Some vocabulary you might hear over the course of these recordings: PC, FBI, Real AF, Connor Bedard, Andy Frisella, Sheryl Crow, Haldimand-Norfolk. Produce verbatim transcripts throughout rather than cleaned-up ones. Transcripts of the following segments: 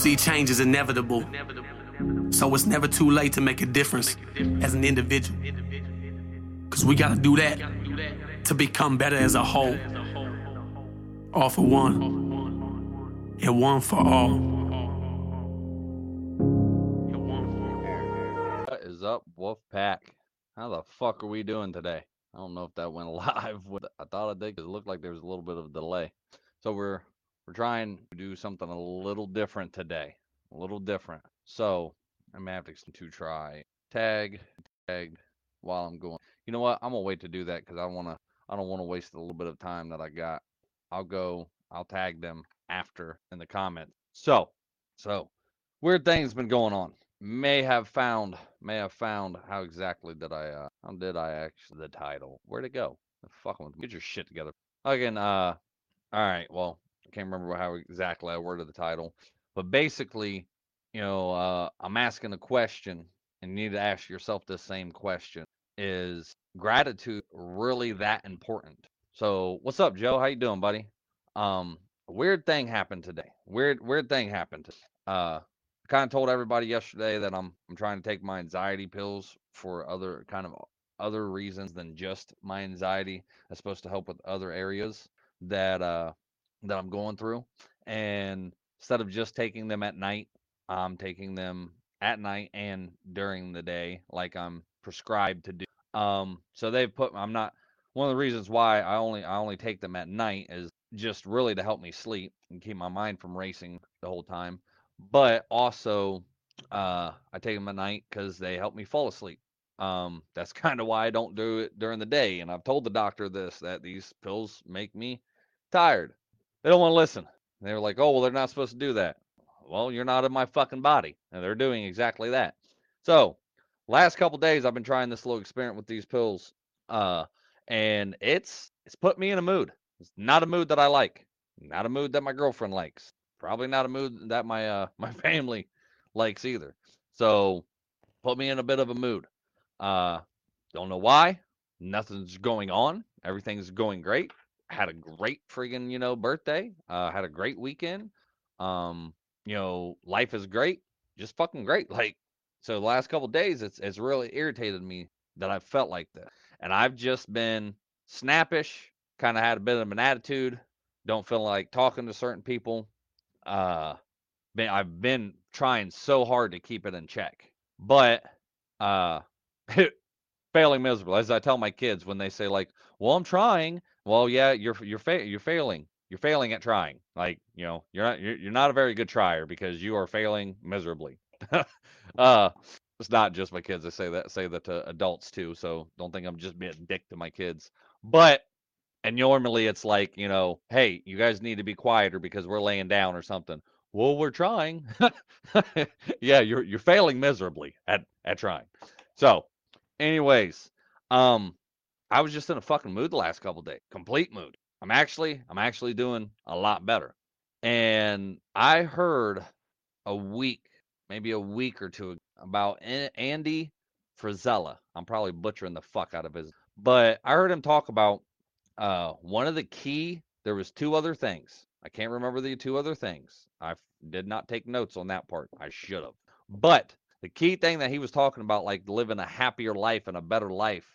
see change is inevitable. So it's never too late to make a difference as an individual. Because we gotta do that to become better as a whole. All for one, and one for all. Up Wolfpack, how the fuck are we doing today? I don't know if that went live with I thought I did because it looked like there was a little bit of a delay. So we're we're trying to do something a little different today, a little different. So I'm gonna have to try tag tagged while I'm going. You know what? I'm gonna wait to do that because I wanna I don't want to waste a little bit of time that I got. I'll go. I'll tag them after in the comments. So so weird things been going on. May have found, may have found how exactly did I, uh, how did I actually, the title, where'd it go? The fuck with me. Get your shit together. Again, uh, all right, well, I can't remember how exactly I worded the title, but basically, you know, uh, I'm asking a question and you need to ask yourself this same question. Is gratitude really that important? So what's up, Joe? How you doing, buddy? Um, a weird thing happened today. Weird, weird thing happened. Uh, Kind of told everybody yesterday that I'm I'm trying to take my anxiety pills for other kind of other reasons than just my anxiety. That's supposed to help with other areas that uh that I'm going through. And instead of just taking them at night, I'm taking them at night and during the day, like I'm prescribed to do. Um, so they've put I'm not one of the reasons why I only I only take them at night is just really to help me sleep and keep my mind from racing the whole time. But also, uh, I take them at night because they help me fall asleep. Um, that's kind of why I don't do it during the day. And I've told the doctor this, that these pills make me tired. They don't want to listen. They were like, oh, well, they're not supposed to do that. Well, you're not in my fucking body. And they're doing exactly that. So last couple days, I've been trying this little experiment with these pills. Uh, and it's it's put me in a mood. It's not a mood that I like. Not a mood that my girlfriend likes. Probably not a mood that my uh, my family likes either. So put me in a bit of a mood. Uh, don't know why. Nothing's going on. Everything's going great. Had a great friggin', you know, birthday. Uh, had a great weekend. Um, you know, life is great. Just fucking great. Like, so the last couple of days, it's it's really irritated me that I've felt like that. And I've just been snappish. Kind of had a bit of an attitude. Don't feel like talking to certain people. Uh, been, I've been trying so hard to keep it in check, but, uh, failing miserably. As I tell my kids when they say like, well, I'm trying, well, yeah, you're, you're, fa- you're failing, you're failing at trying. Like, you know, you're not, you're, you're not a very good trier because you are failing miserably. uh, it's not just my kids. I say that, say that to adults too. So don't think I'm just being a dick to my kids, but and normally it's like, you know, hey, you guys need to be quieter because we're laying down or something. Well, we're trying. Yeah, you're you're failing miserably at, at trying. So, anyways, um, I was just in a fucking mood the last couple of days. Complete mood. I'm actually I'm actually doing a lot better. And I heard a week, maybe a week or two ago about Andy Frisella. I'm probably butchering the fuck out of his, but I heard him talk about. Uh, one of the key, there was two other things. I can't remember the two other things. I f- did not take notes on that part. I should have. But the key thing that he was talking about, like living a happier life and a better life,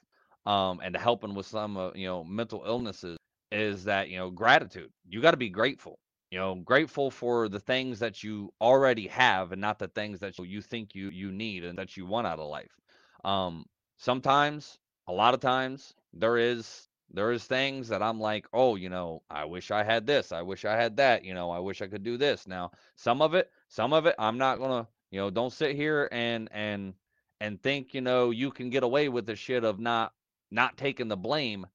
um, and helping with some, uh, you know, mental illnesses is that, you know, gratitude. You got to be grateful, you know, grateful for the things that you already have and not the things that you think you, you need and that you want out of life. Um, sometimes, a lot of times there is, There is things that I'm like, oh, you know, I wish I had this. I wish I had that. You know, I wish I could do this. Now, some of it, some of it, I'm not going to, you know, don't sit here and, and, and think, you know, you can get away with the shit of not, not taking the blame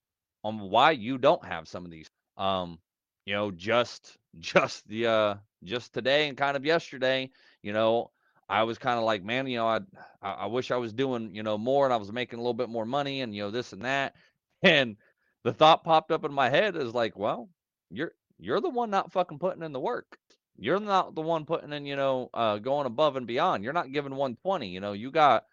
on why you don't have some of these, um, you know, just, just the, uh, just today and kind of yesterday, you know, I was kind of like, man, you know, I, I wish I was doing, you know, more and I was making a little bit more money and, you know, this and that. And the thought popped up in my head is like, well, you're you're the one not fucking putting in the work. You're not the one putting in, you know, uh, going above and beyond. You're not giving one twenty. You know, you got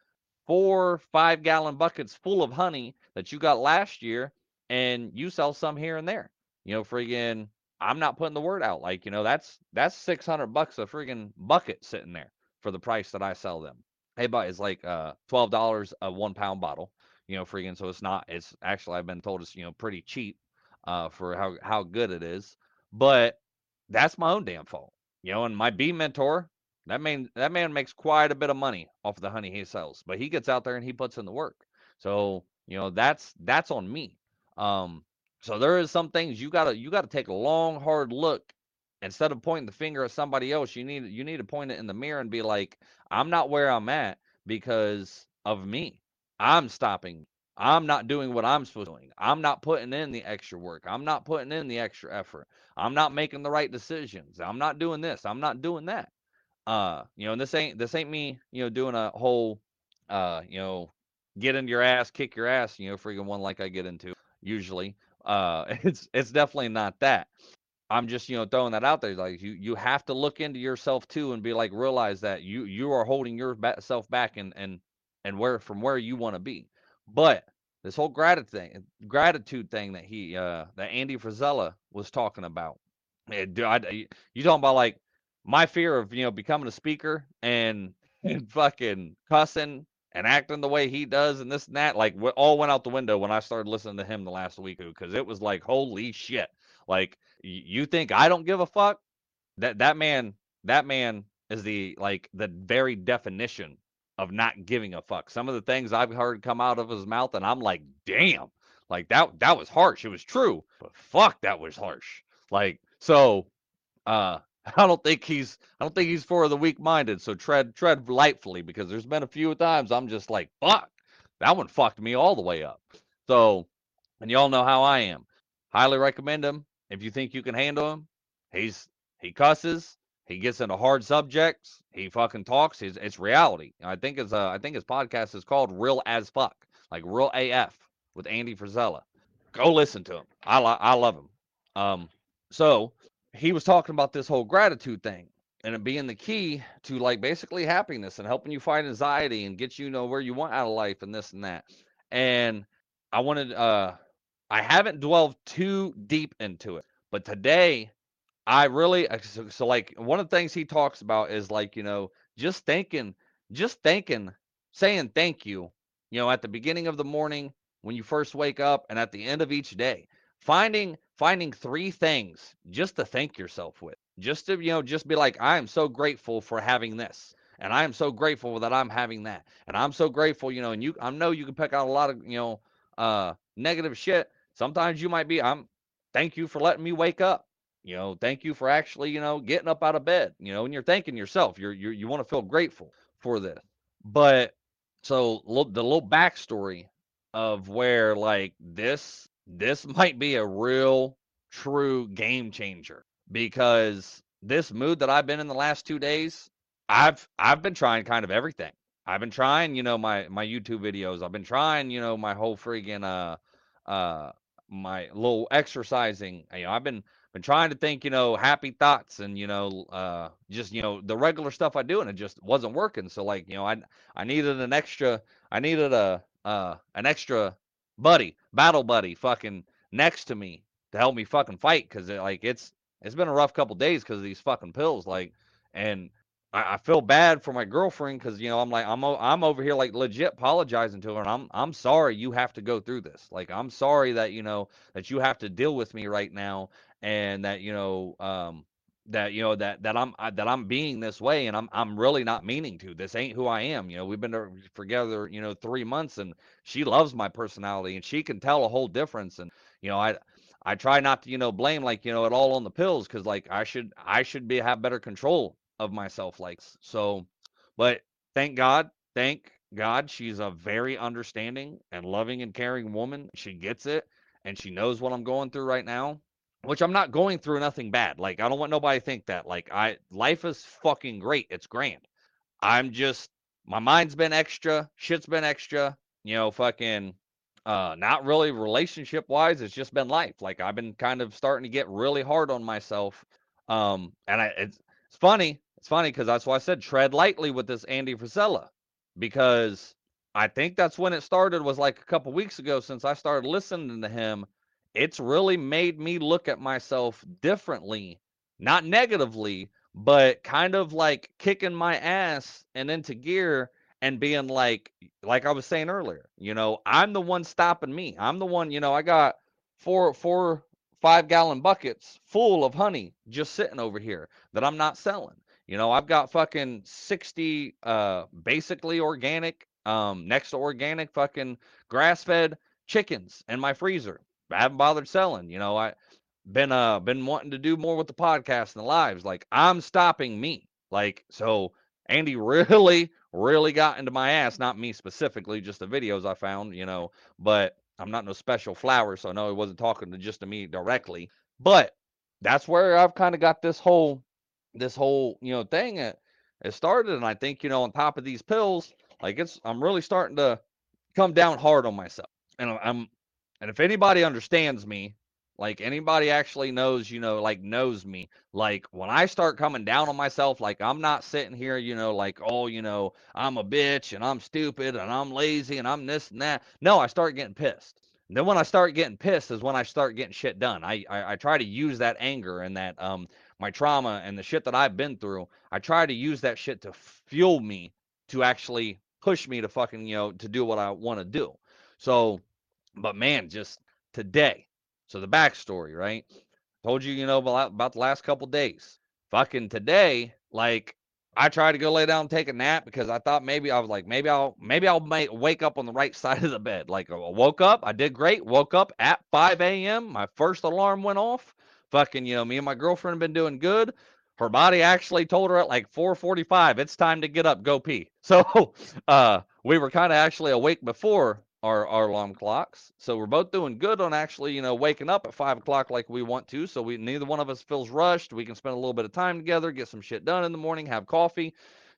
four five gallon buckets full of honey that you got last year, and you sell some here and there. You know, friggin' I'm not putting the word out. Like, you know, that's, that's six hundred bucks a freaking bucket sitting there for the price that I sell them. Hey, but it's like uh, twelve dollars a one pound bottle, you know, freaking. So it's not, it's actually, I've been told it's, you know, pretty cheap uh, for how, how good it is, but that's my own damn fault. You know, and my bee mentor, that man, that man makes quite a bit of money off the honey he sells, but he gets out there and he puts in the work. So, you know, that's, that's on me. Um, So there is some things you gotta you gotta take a long hard look. Instead of pointing the finger at somebody else, you need you need to point it in the mirror and be like, I'm not where I'm at because of me. I'm stopping. I'm not doing what I'm supposed to be doing. I'm not putting in the extra work. I'm not putting in the extra effort. I'm not making the right decisions. I'm not doing this. I'm not doing that. Uh, you know, and this ain't this ain't me, you know, doing a whole uh, you know, get into your ass, kick your ass, you know, freaking one like I get into usually. Uh, it's, it's definitely not that. I'm just, you know, throwing that out there. Like you, you have to look into yourself too and be like, realize that you, you are holding yourself back and, and, and where, from where you want to be. But this whole gratitude thing, gratitude thing that he, uh, that Andy Frisella was talking about, it, I, you talking about like my fear of, you know, becoming a speaker and, and fucking cussing and acting the way he does and this and that, like what all went out the window when I started listening to him the last week, because it was like, holy shit. Like you think I don't give a fuck? That, that man, that man is the, like the very definition of not giving a fuck. Some of the things I've heard come out of his mouth and I'm like, damn, like that, that was harsh. It was true, but fuck, that was harsh. Like, so, uh, I don't think he's, I don't think he's for the weak-minded. So tread, tread lightly, because there's been a few times I'm just like, fuck, that one fucked me all the way up. So, and y'all know how I am. Highly recommend him. If you think you can handle him, he's, he cusses, he gets into hard subjects. He fucking talks. He's, it's reality. I think his, uh, I think his podcast is called Real As Fuck, like Real A F with Andy Frisella. Go listen to him. I lo- I love him. Um, so, he was talking about this whole gratitude thing and it being the key to like basically happiness and helping you fight anxiety and get, you know, where you want out of life and this and that. And I wanted, uh, I haven't dwelled too deep into it, but today I really, so, so like one of the things he talks about is like, you know, just thinking, just thinking, saying thank you, you know, at the beginning of the morning when you first wake up and at the end of each day, finding Finding three things just to thank yourself with, just to, you know, just be like, I am so grateful for having this. And I am so grateful that I'm having that. And I'm so grateful, you know, and you, I know you can pick out a lot of, you know, uh, negative shit. Sometimes you might be, I'm thank you for letting me wake up. You know, thank you for actually, you know, getting up out of bed, you know, and you're thanking yourself, you're, you're, you want to feel grateful for this. But so the little backstory of where like this, this might be a real true game changer, because this mood that I've been in the last two days, I've, I've been trying kind of everything. I've been trying, you know, my, my YouTube videos. I've been trying, you know, my whole freaking, uh, uh, my little exercising. You know, I've been, been trying to think, you know, happy thoughts and, you know, uh, just, you know, the regular stuff I do, and it just wasn't working. So like, you know, I, I needed an extra, I needed a, uh, an extra, buddy, battle buddy fucking next to me to help me fucking fight. Cause it, like, it's, it's been a rough couple days cause of these fucking pills. Like, and I, I feel bad for my girlfriend. Cause you know, I'm like, I'm, I'm over here like legit apologizing to her. And I'm, I'm sorry you have to go through this. Like, I'm sorry that, you know, that you have to deal with me right now. And that, you know, um, that, you know, that, that I'm, I, that I'm being this way and I'm, I'm really not meaning to. This ain't who I am. You know, we've been together, you know, three months and she loves my personality and she can tell a whole difference. And, you know, I, I try not to, you know, blame like, you know, it all on the pills. Cause like I should, I should be, have better control of myself. Like, so, but thank God, thank God. She's a very understanding and loving and caring woman. She gets it and she knows what I'm going through right now. Which I'm not going through nothing bad. Like, I don't want nobody to think that. Like, I, life is fucking great. It's grand. I'm just, my mind's been extra. Shit's been extra. You know, fucking, uh, not really relationship wise. It's just been life. Like, I've been kind of starting to get really hard on myself. Um, and I, it's, it's funny. It's funny because that's why I said tread lightly with this Andy Frisella, because I think that's when it started, was like a couple weeks ago since I started listening to him. it's really made me look at myself differently, not negatively, but kind of like kicking my ass and into gear and being like, like I was saying earlier, you know, I'm the one stopping me. I'm the one, you know, I got four, four, five gallon buckets full of honey just sitting over here that I'm not selling. You know, I've got fucking sixty uh, basically organic, um, next to organic fucking grass fed chickens in my freezer. I haven't bothered selling. You know, I been, uh, been wanting to do more with the podcast and the lives. Like, I'm stopping me. Like, so Andy really, really got into my ass. Not me specifically, just the videos I found, you know, but I'm not no special flower. So no, he wasn't talking to just to me directly, but that's where I've kind of got this whole, this whole, you know, thing it, it started. And I think, you know, on top of these pills, like it's, I'm really starting to come down hard on myself. And I'm, and if anybody understands me, like anybody actually knows, you know, like knows me, like when I start coming down on myself, like I'm not sitting here, you know, like, oh, you know, I'm a bitch and I'm stupid and I'm lazy and I'm this and that. No, I start getting pissed. And then when I start getting pissed is when I start getting shit done. I, I, I try to use that anger and that, um, my trauma and the shit that I've been through. I try to use that shit to fuel me, to actually push me to fucking, you know, to do what I want to do. So, but man, just today. So the backstory, right? Told you, you know, about, about the last couple days. Fucking today, like I tried to go lay down and take a nap because I thought maybe I was like, maybe I'll, maybe I'll make, wake up on the right side of the bed. Like I woke up, I did great. Woke up at five a.m. My first alarm went off. Fucking, you know, me and my girlfriend have been doing good. Her body actually told her at like four forty-five, it's time to get up, go pee. So uh, we were kind of actually awake before our, our alarm clocks. So we're both doing good on actually, you know, waking up at five o'clock like we want to. So we, neither one of us feels rushed. We can spend a little bit of time together, get some shit done in the morning, have coffee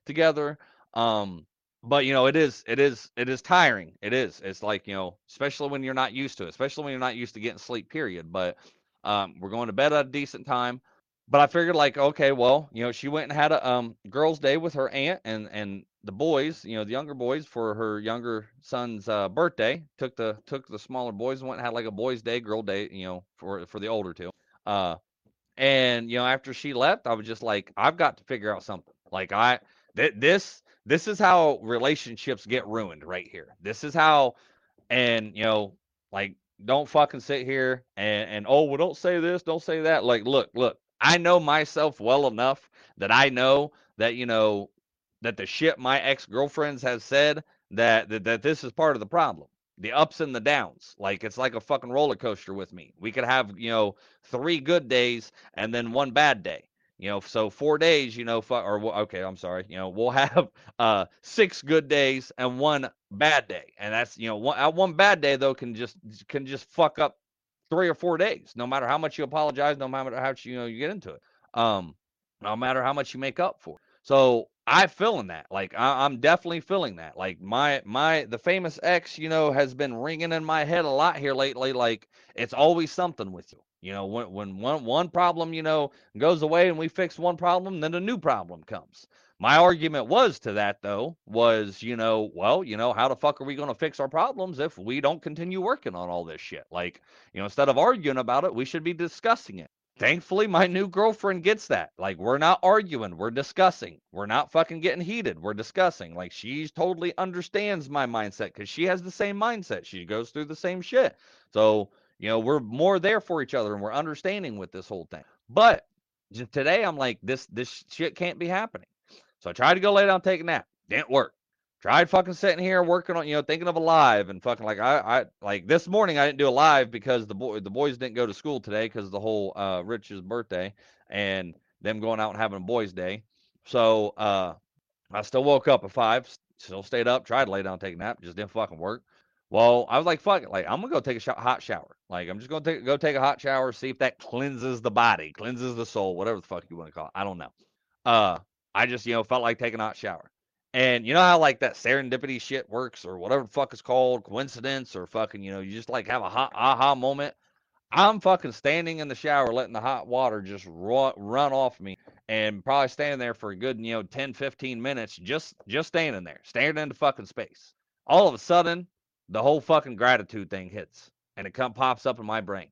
together. Um, but you know, it is, it is, it is tiring. It is, it's like, you know, especially when you're not used to it, especially when you're not used to getting sleep period, but Um, we're going to bed at a decent time, but I figured like, okay, well, you know, she went and had a, um, girls' day with her aunt and, and the boys, you know, the younger boys for her younger son's, uh, birthday, took the, took the smaller boys and went and had like a boys' day, girl day, you know, for, for the older two. Uh, and you know, after she left, I was just like, I've got to figure out something. Like I, th- this, this is how relationships get ruined right here. This is how, and you know, like, don't fucking sit here and, and, oh, well, don't say this, don't say that. Like, look, look, I know myself well enough that I know that, you know, that the shit my ex-girlfriends have said that, that, that this is part of the problem, the ups and the downs. Like, it's like a fucking roller coaster with me. We could have, you know, three good days and then one bad day, you know, so four days, you know, fu- or okay, I'm sorry, you know, we'll have uh, six good days and one bad day. And that's, you know, one, one bad day though can just, can just fuck up three or four days, no matter how much you apologize, no matter how much, you know, you get into it, um, no matter how much you make up for. So I feeling that, like, I, I'm definitely feeling that, like my, my, the famous ex, you know, has been ringing in my head a lot here lately. Like it's always something with you. You know, when, when one, one problem, you know, goes away and we fix one problem, then a new problem comes. My argument was to that though, was, you know, well, you know, how the fuck are we going to fix our problems if we don't continue working on all this shit? Like, you know, instead of arguing about it, we should be discussing it. Thankfully, my new girlfriend gets that. Like, we're not arguing. We're discussing. We're not fucking getting heated. We're discussing. Like, she totally understands my mindset because she has the same mindset. She goes through the same shit. So, you know, we're more there for each other and we're understanding with this whole thing. But today I'm like, this, this shit can't be happening. So I tried to go lay down, take a nap. Didn't work. Tried fucking sitting here working on, you know, thinking of a live and fucking like, I, I like this morning I didn't do a live because the boy, the boys didn't go to school today because of the whole, uh, Rich's birthday and them going out and having a boys' day. So, uh, I still woke up at five, still stayed up, tried to lay down, take a nap, just didn't fucking work. Well, I was like, fuck it. Like, I'm going to go take a sh- hot shower. Like, I'm just going to go take a hot shower, see if that cleanses the body, cleanses the soul, whatever the fuck you want to call it. I don't know. Uh, I just, you know, felt like taking a hot shower. And you know how like that serendipity shit works or whatever the fuck it's called, coincidence or fucking, you know, you just like have a hot aha moment. I'm fucking standing in the shower, letting the hot water just run, run off me and probably standing there for a good, you know, ten, fifteen minutes, just, just standing there, staring into fucking space. All of a sudden, the whole fucking gratitude thing hits and it come pops up in my brain.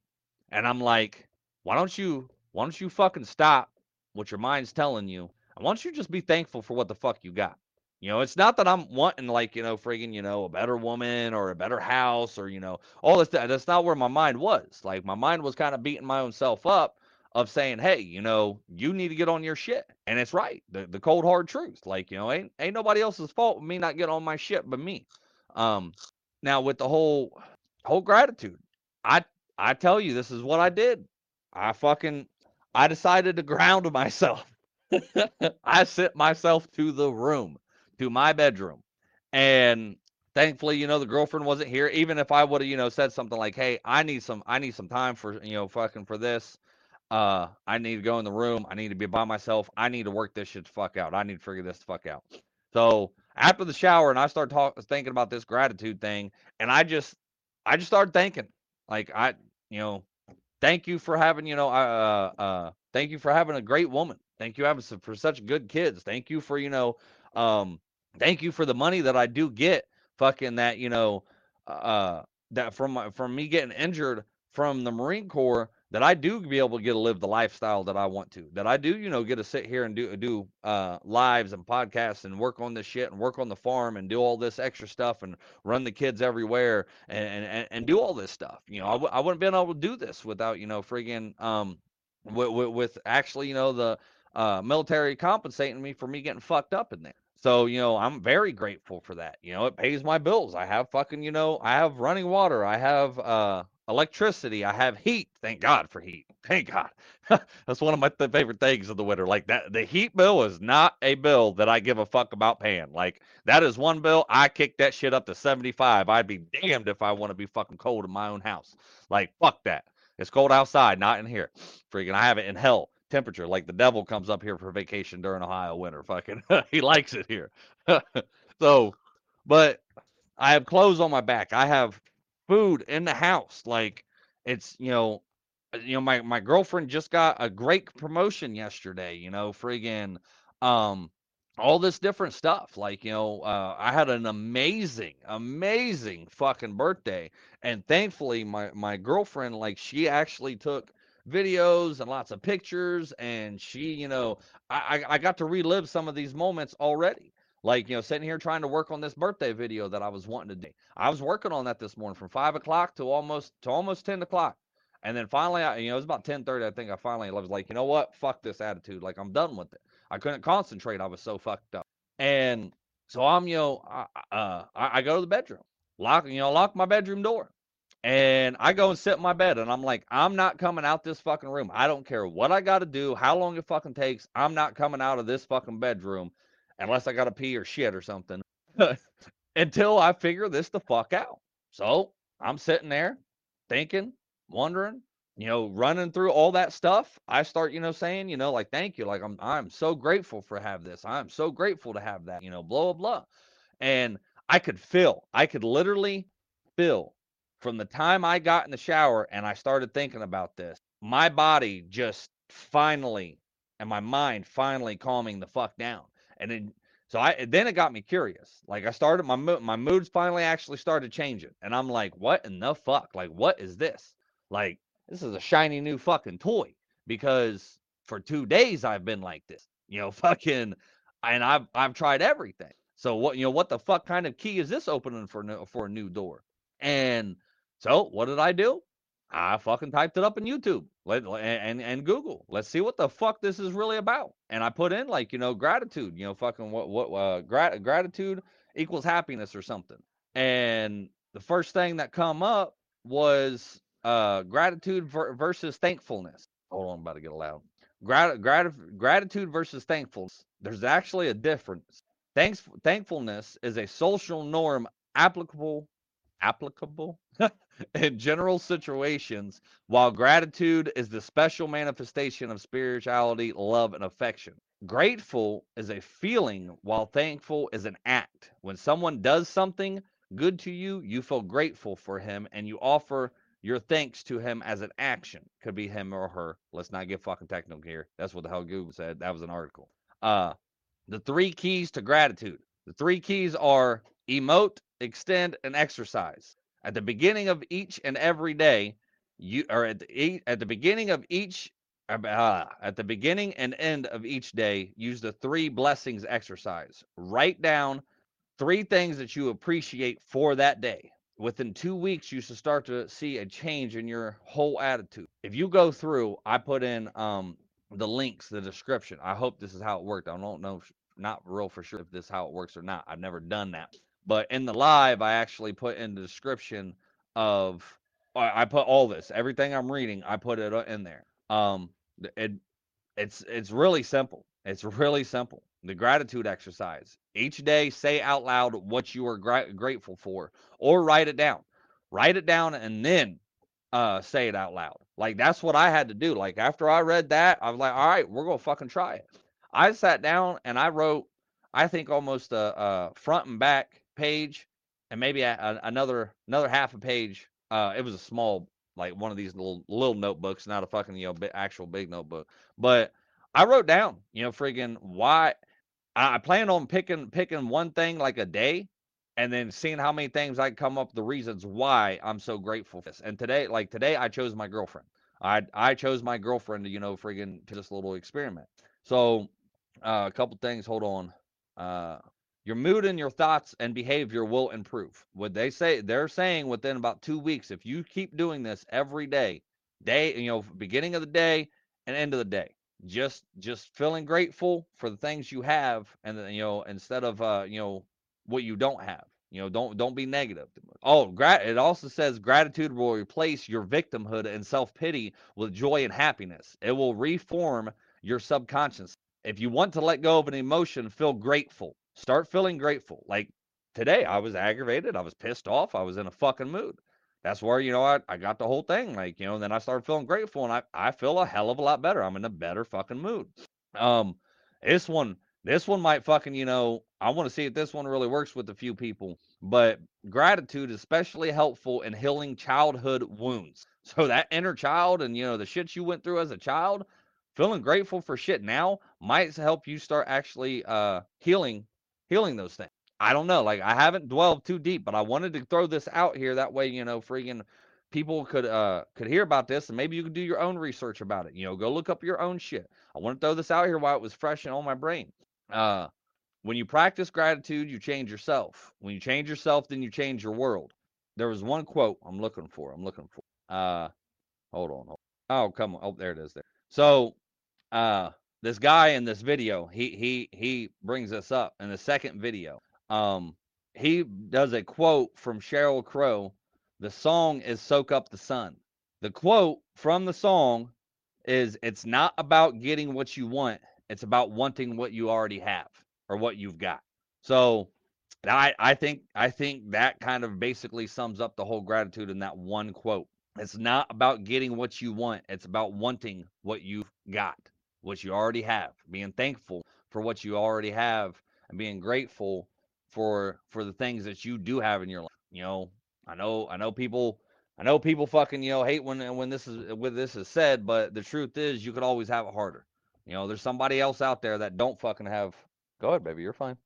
And I'm like, why don't you, why don't you fucking stop what your mind's telling you? And why don't you just be thankful for what the fuck you got? You know, it's not that I'm wanting, like, you know, friggin', you know, a better woman or a better house or, you know, all this. That's not where my mind was. Like, my mind was kind of beating my own self up of saying, hey, you know, you need to get on your shit. And it's right. The the cold, hard truth. Like, you know, ain't, ain't nobody else's fault me not get on my shit but me. Um, now, with the whole, whole gratitude, I, I tell you, this is what I did. I fucking, I decided to ground myself. I sent myself to the room. To my bedroom. And thankfully, you know, the girlfriend wasn't here. Even if I would have, you know, said something like, hey, I need some, I need some time for, you know, fucking for this. Uh, I need to go in the room. I need to be by myself. I need to work this shit the fuck out. I need to figure this the fuck out. So after the shower, and I started talking, thinking about this gratitude thing. And I just, I just started thinking like, I, you know, thank you for having, you know, uh, uh, thank you for having a great woman. Thank you having some, for such good kids. Thank you for, you know, um, thank you for the money that I do get fucking that, you know, uh, that from, my, from me getting injured from the Marine Corps, that I do be able to get to live the lifestyle that I want to, that I do, you know, get to sit here and do, do, uh, lives and podcasts and work on this shit and work on the farm and do all this extra stuff and run the kids everywhere and, and, and do all this stuff. You know, I, w- I wouldn't have been able to do this without, you know, friggin', um, with, with, with actually, you know, the, uh, military compensating me for me getting fucked up in there. So, you know, I'm very grateful for that. You know, it pays my bills. I have fucking, you know, I have running water. I have uh, electricity. I have heat. Thank God for heat. Thank God. That's one of my th- favorite things of the winter. Like that, the heat bill is not a bill that I give a fuck about paying. Like that is one bill. I kick that shit up to seventy-five. I'd be damned if I want to be fucking cold in my own house. Like, fuck that. It's cold outside, not in here. Freaking, I have it in hell. Temperature like the devil comes up here for vacation during Ohio winter. Fucking he likes it here. So, but I have clothes on my back. I have food in the house. Like it's, you know, you know, my, my girlfriend just got a great promotion yesterday, you know, friggin', um, all this different stuff. Like, you know, uh, I had an amazing, amazing fucking birthday. And thankfully my, my girlfriend, like she actually took videos and lots of pictures, and she, you know, I, I got to relive some of these moments already. Like, you know, sitting here trying to work on this birthday video that I was wanting to do. I was working on that this morning from five o'clock to almost to almost ten o'clock, and then finally, I, you know, it was about ten thirty. I think I finally was like, you know what, fuck this attitude. Like, I'm done with it. I couldn't concentrate. I was so fucked up, and so I'm, you know, I, uh, I, I go to the bedroom, lock, you know, lock my bedroom door. And I go and sit in my bed and I'm like, I'm not coming out this fucking room. I don't care what I got to do, how long it fucking takes. I'm not coming out of this fucking bedroom unless I got to pee or shit or something until I figure this the fuck out. So I'm sitting there thinking, wondering, you know, running through all that stuff. I start, you know, saying, you know, like, thank you. Like, I'm, I'm so grateful for have this. I'm so grateful to have that, you know, blah, blah. And I could feel, I could literally feel. From the time I got in the shower and I started thinking about this, my body just finally, and my mind finally calming the fuck down. And then, so I, then it got me curious. Like I started, my mood, my moods finally actually started changing. And I'm like, what in the fuck? Like, what is this? Like, this is a shiny new fucking toy, because for two days I've been like this, you know, fucking, and I've, I've tried everything. So what, you know, what the fuck kind of key is this opening for, no, for a new door? And so what did I do? I fucking typed it up in YouTube and, and, and Google. Let's see what the fuck this is really about. And I put in like, you know, gratitude, you know, fucking what, what, uh, grat- gratitude equals happiness or something. And the first thing that come up was, uh, gratitude ver- versus thankfulness. Hold on, I'm about to get loud. Grat- grat- gratitude versus thankfulness. There's actually a difference. Thanks- thankfulness is a social norm applicable applicable in general situations, while gratitude is the special manifestation of spirituality, love, and affection. Grateful is a feeling, while thankful is an act. When someone does something good to you, you feel grateful for him and you offer your thanks to him as an action. Could be him or her. Let's not get fucking technical here. That's what the hell Google said. That was an article. Uh, the three keys to gratitude. The three keys are emote, extend, and exercise. At the beginning of each and every day, you are at the eight, at the beginning of each uh, at the beginning and end of each day, use the three blessings exercise. Write down three things that you appreciate for that day. Within two weeks, you should start to see a change in your whole attitude. If you go through, I put in um, the links, the description. I hope this is how it worked. I don't know, not real for sure if this is how it works or not. I've never done that. But in the live, I actually put in the description of, I put all this, everything I'm reading, I put it in there. Um, it, it's, it's really simple. It's really simple. The gratitude exercise. Each day, say out loud what you are gra- grateful for, or write it down. Write it down and then uh, say it out loud. Like, that's what I had to do. Like, after I read that, I was like, all right, we're going to fucking try it. I sat down and I wrote, I think, almost a, a front and back page, and maybe a, a, another another half a page. Uh, it was a small, like one of these little little notebooks, not a fucking, you know, b- actual big notebook. But I wrote down, you know, friggin' why. I plan on picking picking one thing like a day, and then seeing how many things I come up, the reasons why I'm so grateful for this. And today, like today, I chose my girlfriend. I I chose my girlfriend to, you know, friggin' to this little experiment. So uh, a couple things. Hold on. Uh, your mood and your thoughts and behavior will improve. What they say, they're saying within about two weeks, if you keep doing this every day, day, you know, beginning of the day and end of the day. Just, just feeling grateful for the things you have, and then, you know, instead of uh, you know, what you don't have, you know, don't, don't be negative. Oh, grat- it also says gratitude will replace your victimhood and self-pity with joy and happiness. It will reform your subconscious. If you want to let go of an emotion, feel grateful. Start feeling grateful. Like today, I was aggravated. I was pissed off. I was in a fucking mood. That's where, you know, I, I got the whole thing, like, you know, and then I started feeling grateful, and I, I feel a hell of a lot better. I'm in a better fucking mood. Um, this one, this one might fucking, you know, I want to see if this one really works with a few people, but gratitude is especially helpful in healing childhood wounds. So that inner child and, you know, the shit you went through as a child, feeling grateful for shit now might help you start actually uh, healing, healing those things. I don't know. Like, I haven't dwelled too deep, but I wanted to throw this out here. That way, you know, freaking people could uh could hear about this, and maybe you could do your own research about it. You know, go look up your own shit. I want to throw this out here while it was fresh and on my brain. Uh, when you practice gratitude, you change yourself. When you change yourself, then you change your world. There was one quote I'm looking for. I'm looking for. Uh, hold on. Hold on. Oh, come on. Oh, there it is. There. So, uh, this guy in this video, he he he brings this up in the second video. Um, he does a quote from Sheryl Crow. The song is "Soak Up the Sun." The quote from the song is, "It's not about getting what you want. It's about wanting what you already have or what you've got." So I, I think, I think that kind of basically sums up the whole gratitude in that one quote. It's not about getting what you want. It's about wanting what you've got, what you already have, being thankful for what you already have, and being grateful for for the things that you do have in your life. You know, I know, I know people, I know people fucking, you know, hate when when this is when this is said, but the truth is, you could always have it harder. You know, there's somebody else out there that don't fucking have. Go ahead, baby, you're fine.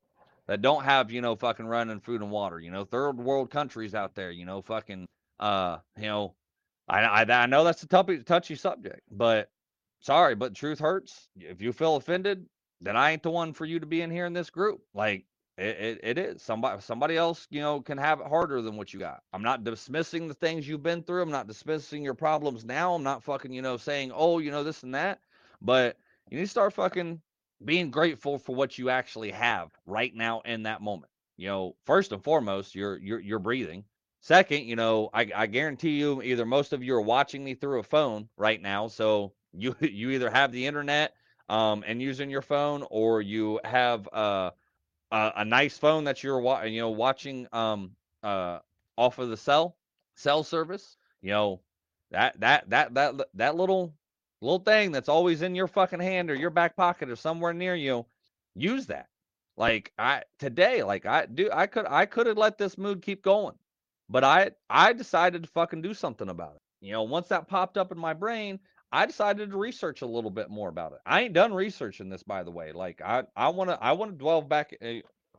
That don't have, you know, fucking running food and water. You know, third world countries out there. You know, fucking, uh, you know, I I, I know that's a touchy touchy subject, but sorry, but truth hurts. If you feel offended, then I ain't the one for you to be in here in this group. Like. It, it it is somebody somebody else, you know, can have it harder than what you got. I'm not dismissing the things you've been through. I'm not dismissing your problems now. I'm not fucking, you know, saying, oh, you know, this and that. But you need to start fucking being grateful for what you actually have right now in that moment. You know, first and foremost, you're you're you're breathing. Second, you know, I, I guarantee you, either most of you are watching me through a phone right now, so you you either have the internet um and using your phone, or you have uh. Uh, a nice phone that you're wa- you know, watching um, uh, off of the cell cell service. You know, that that that that that little little thing that's always in your fucking hand or your back pocket or somewhere near you. Use that. Like I today, like I do, I could I could have let this mood keep going, but I I decided to fucking do something about it. You know, once that popped up in my brain, I decided to research a little bit more about it. I ain't done researching this, by the way. Like I, I want to, I want to delve back uh,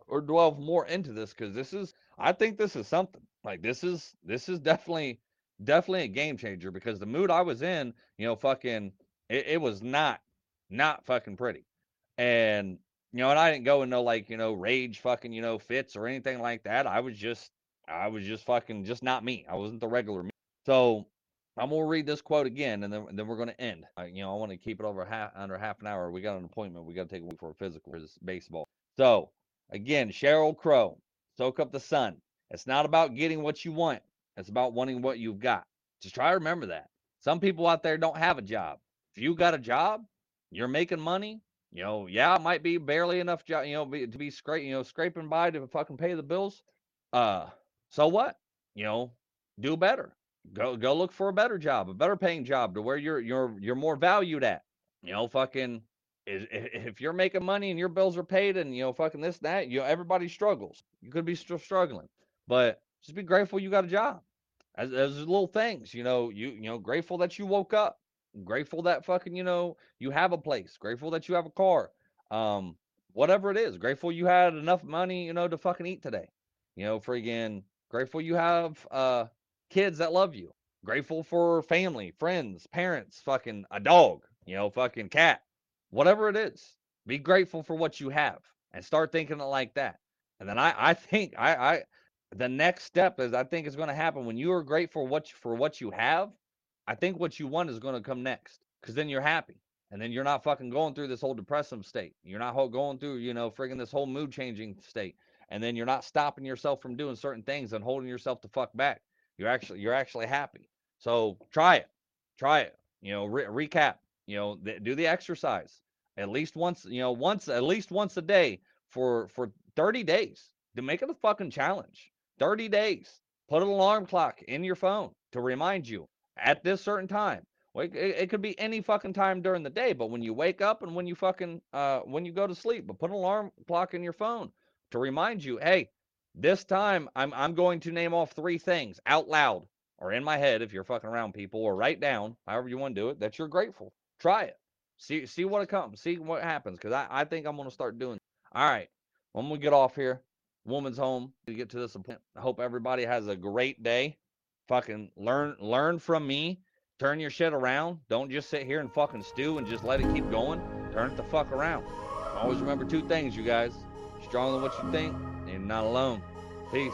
or delve more into this, because this is, I think this is something. Like this is, this is definitely definitely a game changer, because the mood I was in, you know, fucking, it, it was not, not fucking pretty. And, you know, and I didn't go into like, you know, rage fucking, you know, fits or anything like that. I was just, I was just fucking, just not me. I wasn't the regular me. So I'm going to read this quote again, and then, then we're going to end. I, you know, I want to keep it over half, under half an hour. We got an appointment. We got to take a week for a physical for this baseball. So again, Sheryl Crow, soak up the sun. It's not about getting what you want. It's about wanting what you've got. Just try to remember that. Some people out there don't have a job. If you got a job, you're making money. You know, yeah, it might be barely enough job, you know, be, to be scraping, you know, scraping by to fucking pay the bills. Uh, so what? You know, do better. Go, go look for a better job, a better paying job, to where you're, you're, you're more valued at. You know, fucking, if, if you're making money and your bills are paid and, you know, fucking this, that, you know, everybody struggles. You could be still struggling, but just be grateful you got a job. As, as little things, you know, you, you know, grateful that you woke up, grateful that fucking, you know, you have a place, grateful that you have a car, um, whatever it is, grateful you had enough money, you know, to fucking eat today, you know, friggin' grateful you have, uh, kids that love you, grateful for family, friends, parents, fucking a dog, you know, fucking cat, whatever it is, be grateful for what you have and start thinking it like that. And then I, I think I, I, the next step is, I think it's going to happen when you are grateful what you, for what you have. I think what you want is going to come next, because then you're happy, and then you're not fucking going through this whole depressive state. You're not going through, you know, friggin' this whole mood changing state, and then you're not stopping yourself from doing certain things and holding yourself the fuck back. You're actually, you're actually happy. So try it, try it. You know, re- recap. You know, th- do the exercise at least once. You know, once at least once a day for for thirty days. To make it a fucking challenge. thirty days. Put an alarm clock in your phone to remind you at this certain time. It, it could be any fucking time during the day, but when you wake up and when you fucking, uh, when you go to sleep, but put an alarm clock in your phone to remind you, hey, this time I'm, I'm going to name off three things out loud or in my head, if you're fucking around people, or write down, however you want to do it, that you're grateful. Try it. See, see what it comes. See what happens. Cause I, I think I'm going to start doing it. All right. When we get off here, woman's home to get to this appointment. I hope everybody has a great day. Fucking learn, learn from me. Turn your shit around. Don't just sit here and fucking stew and just let it keep going. Turn it the fuck around. Always remember two things, you guys. Stronger than what you think, and you're not alone. Peace.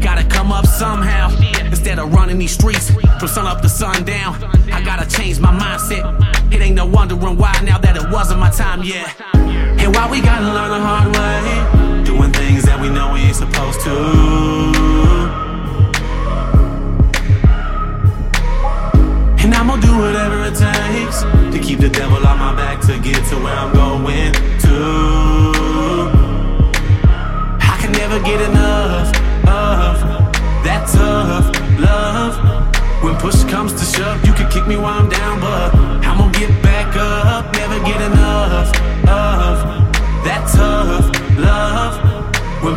gotta come up somehow. Instead of running these streets from sun up to sundown, I gotta change my mindset. It ain't no wondering why now that it wasn't my time yet. And why we gotta learn the hard way, doing things that we know we ain't supposed to. And I'm gonna do whatever it takes to keep the devil on my back, to get to where I'm going to. I can never get enough of that tough love. When push comes to shove, you can kick me while I'm down, but I'm gonna get back up. Never get enough of that tough love. When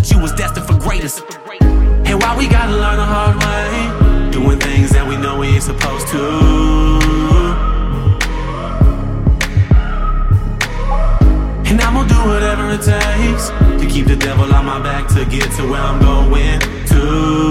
you was destined for greatness. And why we gotta learn the hard way, doing things that we know we ain't supposed to. And I'm gonna do whatever it takes to keep the devil on my back, to get to where I'm going to.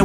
And